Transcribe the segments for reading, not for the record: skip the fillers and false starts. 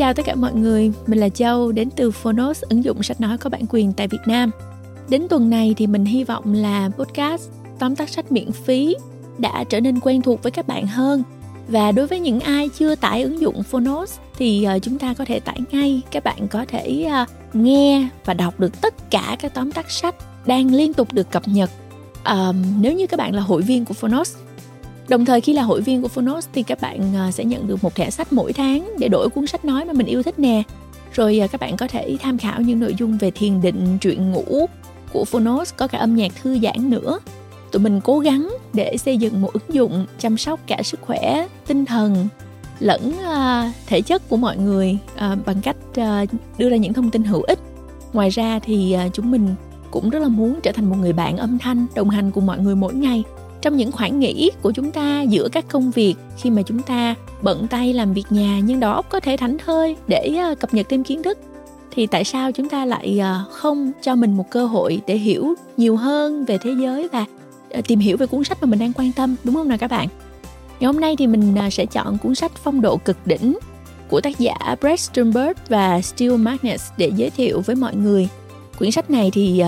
chào tất cả mọi người, mình là Châu đến từ Fonos, ứng dụng sách nói có bản quyền tại Việt Nam. Đến tuần này thì mình hy vọng là podcast tóm tắt sách miễn phí đã trở nên quen thuộc với các bạn hơn. Và đối với những ai chưa tải ứng dụng Fonos thì chúng ta có thể tải ngay. Các bạn có thể nghe và đọc được tất cả các tóm tắt sách đang liên tục được cập nhật nếu như các bạn là hội viên của Fonos. Đồng thời khi là hội viên của Fonos thì các bạn sẽ nhận được một thẻ sách mỗi tháng để đổi cuốn sách nói mà mình yêu thích nè. Rồi các bạn có thể tham khảo những nội dung về thiền định, truyện ngủ của Fonos, có cả âm nhạc thư giãn nữa. Tụi mình cố gắng để xây dựng một ứng dụng chăm sóc cả sức khỏe, tinh thần lẫn thể chất của mọi người bằng cách đưa ra những thông tin hữu ích. Ngoài ra thì chúng mình cũng rất là muốn trở thành một người bạn âm thanh đồng hành cùng mọi người mỗi ngày. Trong những khoảng nghỉ của chúng ta giữa các công việc, khi mà chúng ta bận tay làm việc nhà nhưng đầu óc có thể thảnh thơi để cập nhật thêm kiến thức, thì tại sao chúng ta lại không cho mình một cơ hội để hiểu nhiều hơn về thế giới và tìm hiểu về cuốn sách mà mình đang quan tâm, đúng không nào các bạn? Ngày hôm nay thì mình sẽ chọn cuốn sách Phong độ cực đỉnh của tác giả Brad Stulberg và Steve Magness để giới thiệu với mọi người. Quyển sách này thì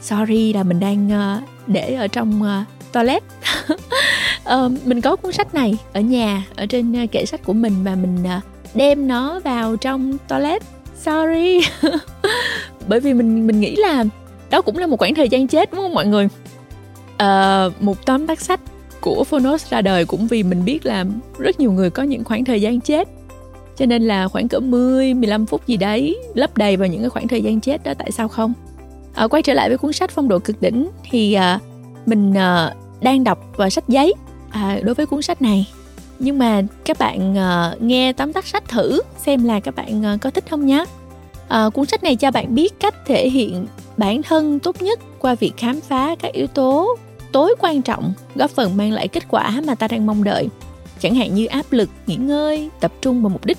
sorry là mình đang để ở trong toilet. Mình có cuốn sách này ở nhà, ở trên kệ sách của mình và mình đem nó vào trong toilet. Sorry. Bởi vì mình nghĩ là đó cũng là một khoảng thời gian chết, đúng không mọi người? Một tóm tắt sách của Fonos ra đời cũng vì mình biết là rất nhiều người có những khoảng thời gian chết. Cho nên là khoảng cỡ 10-15 phút gì đấy lấp đầy vào những cái khoảng thời gian chết đó, tại sao không? Quay trở lại với cuốn sách Phong độ cực đỉnh thì mình đang đọc sách giấy đối với cuốn sách này. Nhưng mà các bạn nghe tóm tắt sách thử xem là các bạn có thích không nhé. Cuốn sách này cho bạn biết cách thể hiện bản thân tốt nhất qua việc khám phá các yếu tố tối quan trọng góp phần mang lại kết quả mà ta đang mong đợi, chẳng hạn như áp lực, nghỉ ngơi, tập trung vào mục đích.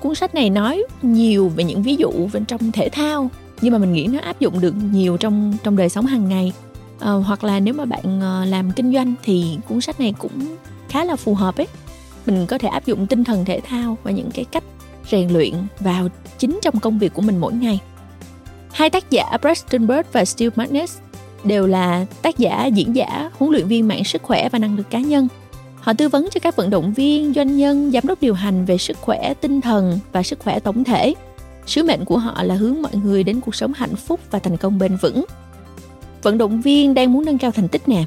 Cuốn sách này nói nhiều về những ví dụ bên trong thể thao, nhưng mà mình nghĩ nó áp dụng được nhiều trong đời sống hàng ngày. Hoặc là nếu mà bạn làm kinh doanh thì cuốn sách này cũng khá là phù hợp ấy. Mình có thể áp dụng tinh thần thể thao và những cái cách rèn luyện vào chính trong công việc của mình mỗi ngày. Hai tác giả Brad Stulberg và Steve Magness đều là tác giả, diễn giả, huấn luyện viên mạng sức khỏe và năng lực cá nhân. Họ tư vấn cho các vận động viên, doanh nhân, giám đốc điều hành về sức khỏe tinh thần và sức khỏe tổng thể. Sứ mệnh của họ là hướng mọi người đến cuộc sống hạnh phúc và thành công bền vững. Vận động viên đang muốn nâng cao thành tích nè,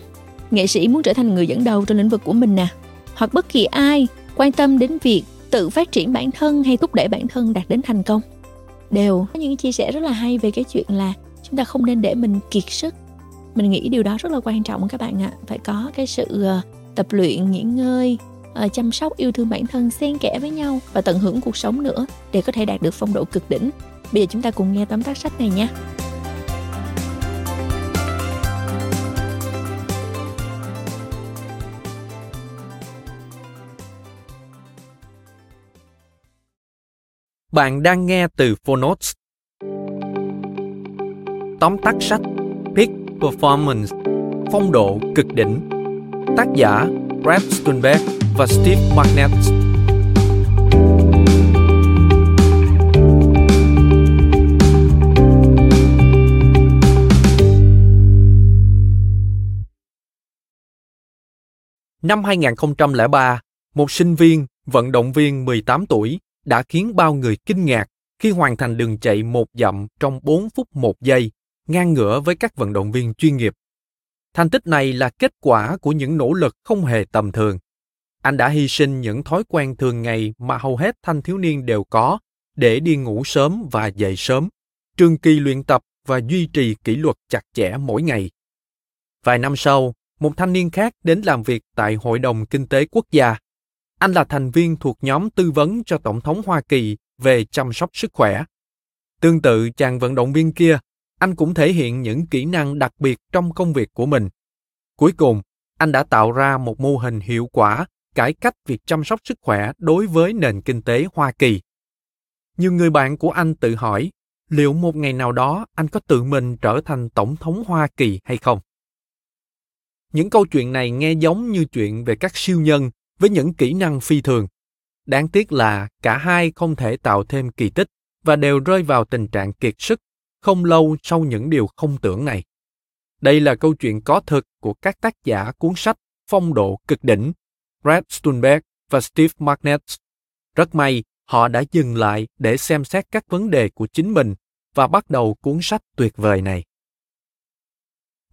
nghệ sĩ muốn trở thành người dẫn đầu trong lĩnh vực của mình nè, hoặc bất kỳ ai quan tâm đến việc tự phát triển bản thân hay thúc đẩy bản thân đạt đến thành công. Đều có những chia sẻ rất là hay về cái chuyện là chúng ta không nên để mình kiệt sức. Mình nghĩ điều đó rất là quan trọng các bạn ạ. Phải có cái sự tập luyện, nghỉ ngơi, chăm sóc, yêu thương bản thân xen kẽ với nhau và tận hưởng cuộc sống nữa để có thể đạt được phong độ cực đỉnh. Bây giờ chúng ta cùng nghe tóm tắt sách này nha. Bạn đang nghe từ Fonos. Tóm tắt sách Peak Performance, Phong độ cực đỉnh. Tác giả Brad Stulberg và Steve Magness. Năm 2003, một sinh viên, vận động viên 18 tuổi đã khiến bao người kinh ngạc khi hoàn thành đường chạy 1 dặm trong 4 phút 1 giây, ngang ngửa với các vận động viên chuyên nghiệp. Thành tích này là kết quả của những nỗ lực không hề tầm thường. Anh đã hy sinh những thói quen thường ngày mà hầu hết thanh thiếu niên đều có để đi ngủ sớm và dậy sớm, trường kỳ luyện tập và duy trì kỷ luật chặt chẽ mỗi ngày. Vài năm sau, một thanh niên khác đến làm việc tại Hội đồng Kinh tế Quốc gia. Anh là thành viên thuộc nhóm tư vấn cho Tổng thống Hoa Kỳ về chăm sóc sức khỏe. Tương tự chàng vận động viên kia, anh cũng thể hiện những kỹ năng đặc biệt trong công việc của mình. Cuối cùng, anh đã tạo ra một mô hình hiệu quả cải cách việc chăm sóc sức khỏe đối với nền kinh tế Hoa Kỳ. Nhiều người bạn của anh tự hỏi, liệu một ngày nào đó anh có tự mình trở thành Tổng thống Hoa Kỳ hay không? Những câu chuyện này nghe giống như chuyện về các siêu nhân với những kỹ năng phi thường. Đáng tiếc là cả hai không thể tạo thêm kỳ tích và đều rơi vào tình trạng kiệt sức không lâu sau những điều không tưởng này. Đây là câu chuyện có thực của các tác giả cuốn sách Phong độ cực đỉnh, Brad Stulberg và Steve Magness. Rất may, họ đã dừng lại để xem xét các vấn đề của chính mình và bắt đầu cuốn sách tuyệt vời này.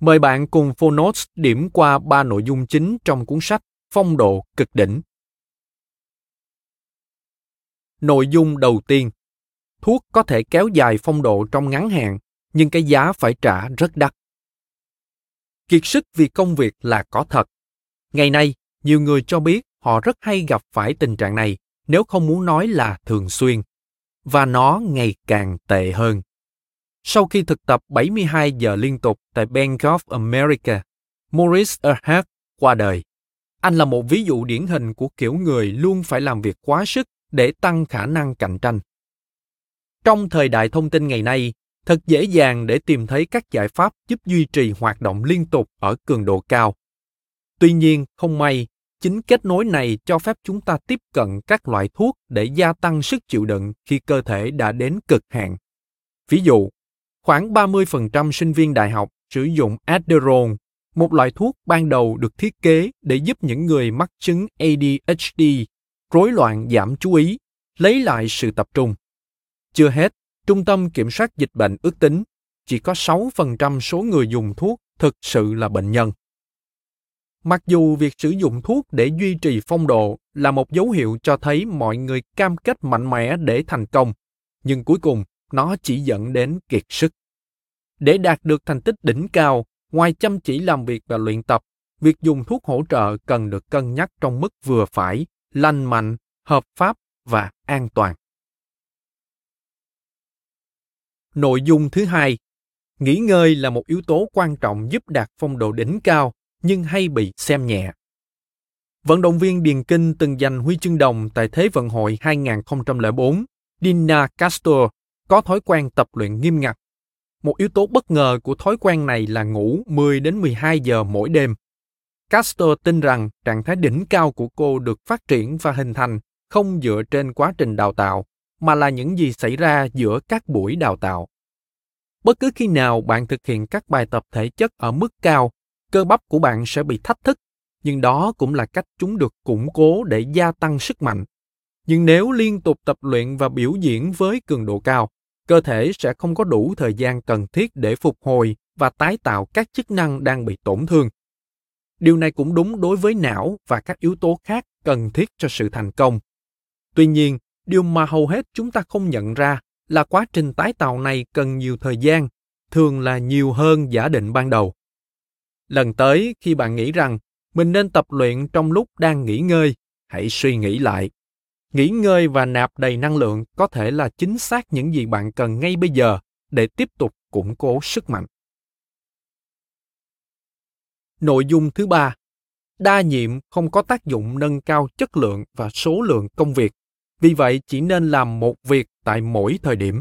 Mời bạn cùng Fonos điểm qua 3 nội dung chính trong cuốn sách Phong độ cực đỉnh. Nội dung đầu tiên, thuốc có thể kéo dài phong độ trong ngắn hạn, nhưng cái giá phải trả rất đắt. Kiệt sức vì công việc là có thật. Ngày nay, nhiều người cho biết họ rất hay gặp phải tình trạng này, nếu không muốn nói là thường xuyên. Và nó ngày càng tệ hơn. Sau khi thực tập 72 giờ liên tục tại Bank of America, Maurice Erhard qua đời. Anh là một ví dụ điển hình của kiểu người luôn phải làm việc quá sức để tăng khả năng cạnh tranh. Trong thời đại thông tin ngày nay, thật dễ dàng để tìm thấy các giải pháp giúp duy trì hoạt động liên tục ở cường độ cao. Tuy nhiên, không may, chính kết nối này cho phép chúng ta tiếp cận các loại thuốc để gia tăng sức chịu đựng khi cơ thể đã đến cực hạn. Ví dụ, khoảng 30% sinh viên đại học sử dụng Adderall, một loại thuốc ban đầu được thiết kế để giúp những người mắc chứng ADHD, rối loạn giảm chú ý, lấy lại sự tập trung. Chưa hết, Trung tâm Kiểm soát Dịch bệnh ước tính chỉ có 6% số người dùng thuốc thực sự là bệnh nhân. Mặc dù việc sử dụng thuốc để duy trì phong độ là một dấu hiệu cho thấy mọi người cam kết mạnh mẽ để thành công, nhưng cuối cùng nó chỉ dẫn đến kiệt sức. Để đạt được thành tích đỉnh cao, ngoài chăm chỉ làm việc và luyện tập, việc dùng thuốc hỗ trợ cần được cân nhắc trong mức vừa phải, lành mạnh, hợp pháp và an toàn. Nội dung thứ hai, nghỉ ngơi là một yếu tố quan trọng giúp đạt phong độ đỉnh cao, nhưng hay bị xem nhẹ. Vận động viên điền kinh từng giành huy chương đồng tại Thế vận hội 2004, Deena Kastor, có thói quen tập luyện nghiêm ngặt. Một yếu tố bất ngờ của thói quen này là ngủ 10 đến 12 giờ mỗi đêm. Kastor tin rằng trạng thái đỉnh cao của cô được phát triển và hình thành không dựa trên quá trình đào tạo, mà là những gì xảy ra giữa các buổi đào tạo. Bất cứ khi nào bạn thực hiện các bài tập thể chất ở mức cao, cơ bắp của bạn sẽ bị thách thức, nhưng đó cũng là cách chúng được củng cố để gia tăng sức mạnh. Nhưng nếu liên tục tập luyện và biểu diễn với cường độ cao, cơ thể sẽ không có đủ thời gian cần thiết để phục hồi và tái tạo các chức năng đang bị tổn thương. Điều này cũng đúng đối với não và các yếu tố khác cần thiết cho sự thành công. Tuy nhiên, điều mà hầu hết chúng ta không nhận ra là quá trình tái tạo này cần nhiều thời gian, thường là nhiều hơn giả định ban đầu. Lần tới, khi bạn nghĩ rằng mình nên tập luyện trong lúc đang nghỉ ngơi, hãy suy nghĩ lại. Nghỉ ngơi và nạp đầy năng lượng có thể là chính xác những gì bạn cần ngay bây giờ để tiếp tục củng cố sức mạnh. Nội dung thứ ba, đa nhiệm không có tác dụng nâng cao chất lượng và số lượng công việc, vì vậy chỉ nên làm một việc tại mỗi thời điểm.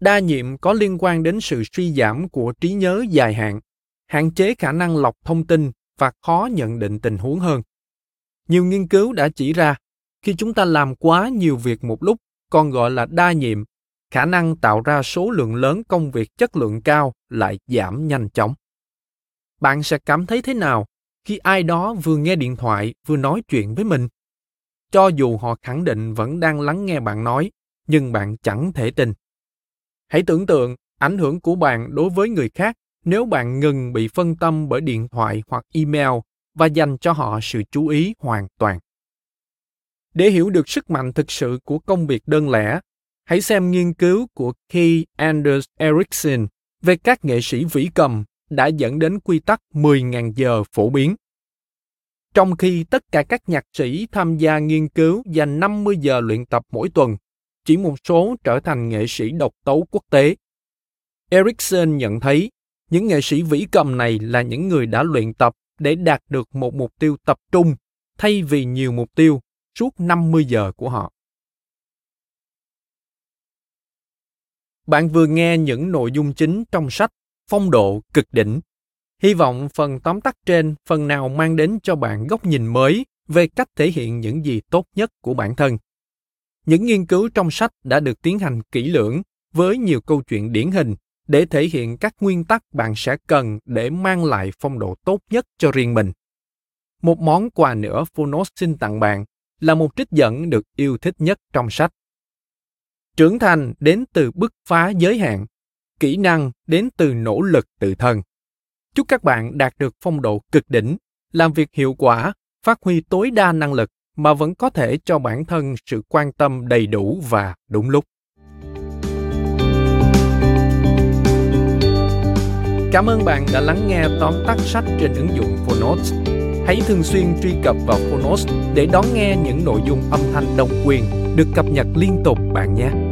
Đa nhiệm có liên quan đến sự suy giảm của trí nhớ dài hạn, hạn chế khả năng lọc thông tin và khó nhận định tình huống hơn. Nhiều nghiên cứu đã chỉ ra, khi chúng ta làm quá nhiều việc một lúc, còn gọi là đa nhiệm, khả năng tạo ra số lượng lớn công việc chất lượng cao lại giảm nhanh chóng. Bạn sẽ cảm thấy thế nào khi ai đó vừa nghe điện thoại vừa nói chuyện với mình? Cho dù họ khẳng định vẫn đang lắng nghe bạn nói, nhưng bạn chẳng thể tin. Hãy tưởng tượng ảnh hưởng của bạn đối với người khác nếu bạn ngừng bị phân tâm bởi điện thoại hoặc email và dành cho họ sự chú ý hoàn toàn. Để hiểu được sức mạnh thực sự của công việc đơn lẻ, hãy xem nghiên cứu của K. Anders Ericsson về các nghệ sĩ vĩ cầm đã dẫn đến quy tắc 10.000 giờ phổ biến. Trong khi tất cả các nhạc sĩ tham gia nghiên cứu dành 50 giờ luyện tập mỗi tuần, chỉ một số trở thành nghệ sĩ độc tấu quốc tế. Ericsson nhận thấy, những nghệ sĩ vĩ cầm này là những người đã luyện tập để đạt được một mục tiêu tập trung thay vì nhiều mục tiêu suốt 50 giờ của họ. Bạn vừa nghe những nội dung chính trong sách Phong độ cực đỉnh. Hy vọng phần tóm tắt trên phần nào mang đến cho bạn góc nhìn mới về cách thể hiện những gì tốt nhất của bản thân. Những nghiên cứu trong sách đã được tiến hành kỹ lưỡng với nhiều câu chuyện điển hình để thể hiện các nguyên tắc bạn sẽ cần để mang lại phong độ tốt nhất cho riêng mình. Một món quà nữa Fonos xin tặng bạn là một trích dẫn được yêu thích nhất trong sách. Trưởng thành đến từ bứt phá giới hạn, kỹ năng đến từ nỗ lực tự thân. Chúc các bạn đạt được phong độ cực đỉnh, làm việc hiệu quả, phát huy tối đa năng lực mà vẫn có thể cho bản thân sự quan tâm đầy đủ và đúng lúc. Cảm ơn bạn đã lắng nghe tóm tắt sách trên ứng dụng Fonos. Hãy thường xuyên truy cập vào Fonos để đón nghe những nội dung âm thanh độc quyền được cập nhật liên tục bạn nhé.